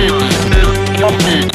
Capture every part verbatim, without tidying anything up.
My skill is superior. Don't stop jockey.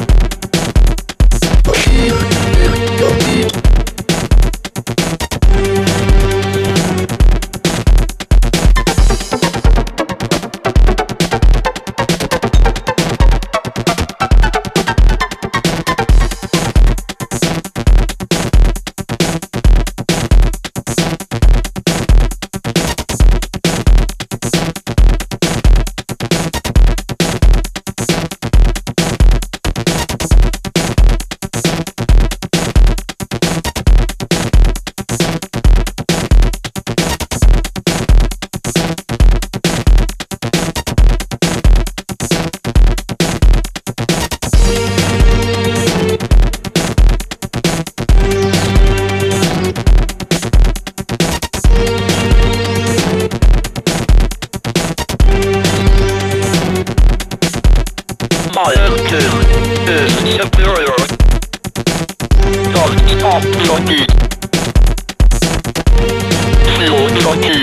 Feel jockey.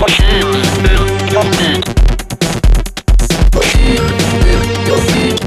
Machines is jockey. Machines is jockey. Machine is complete.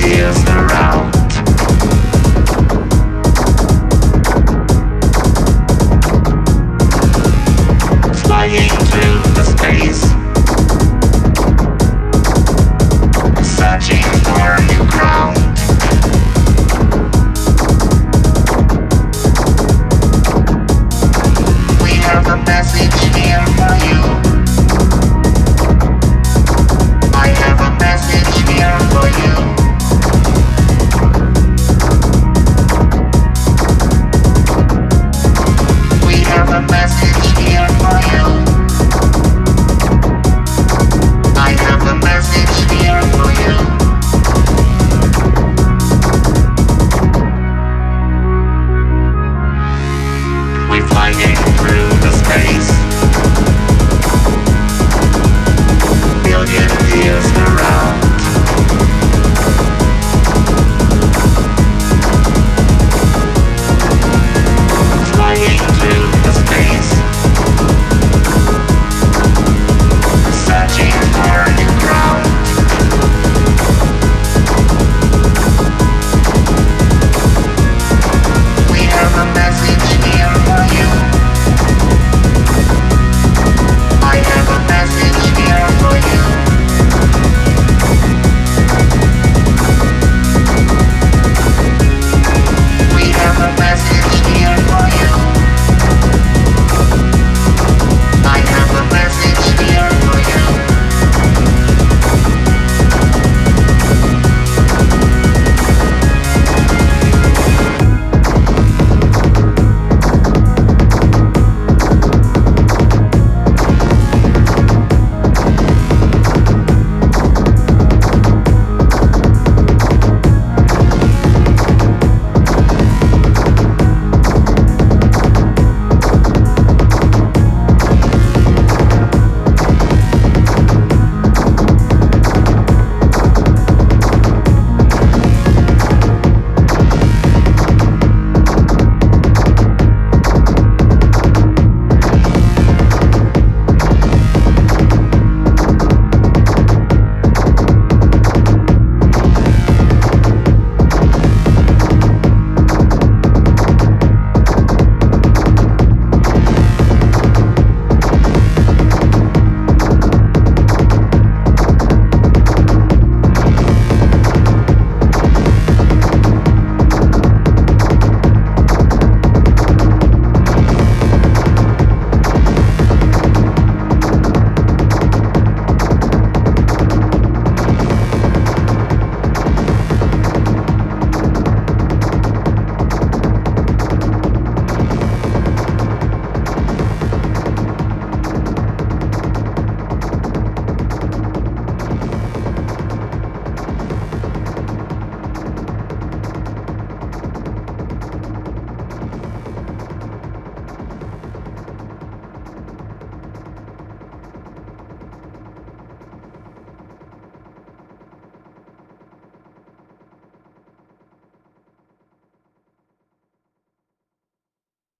Years around.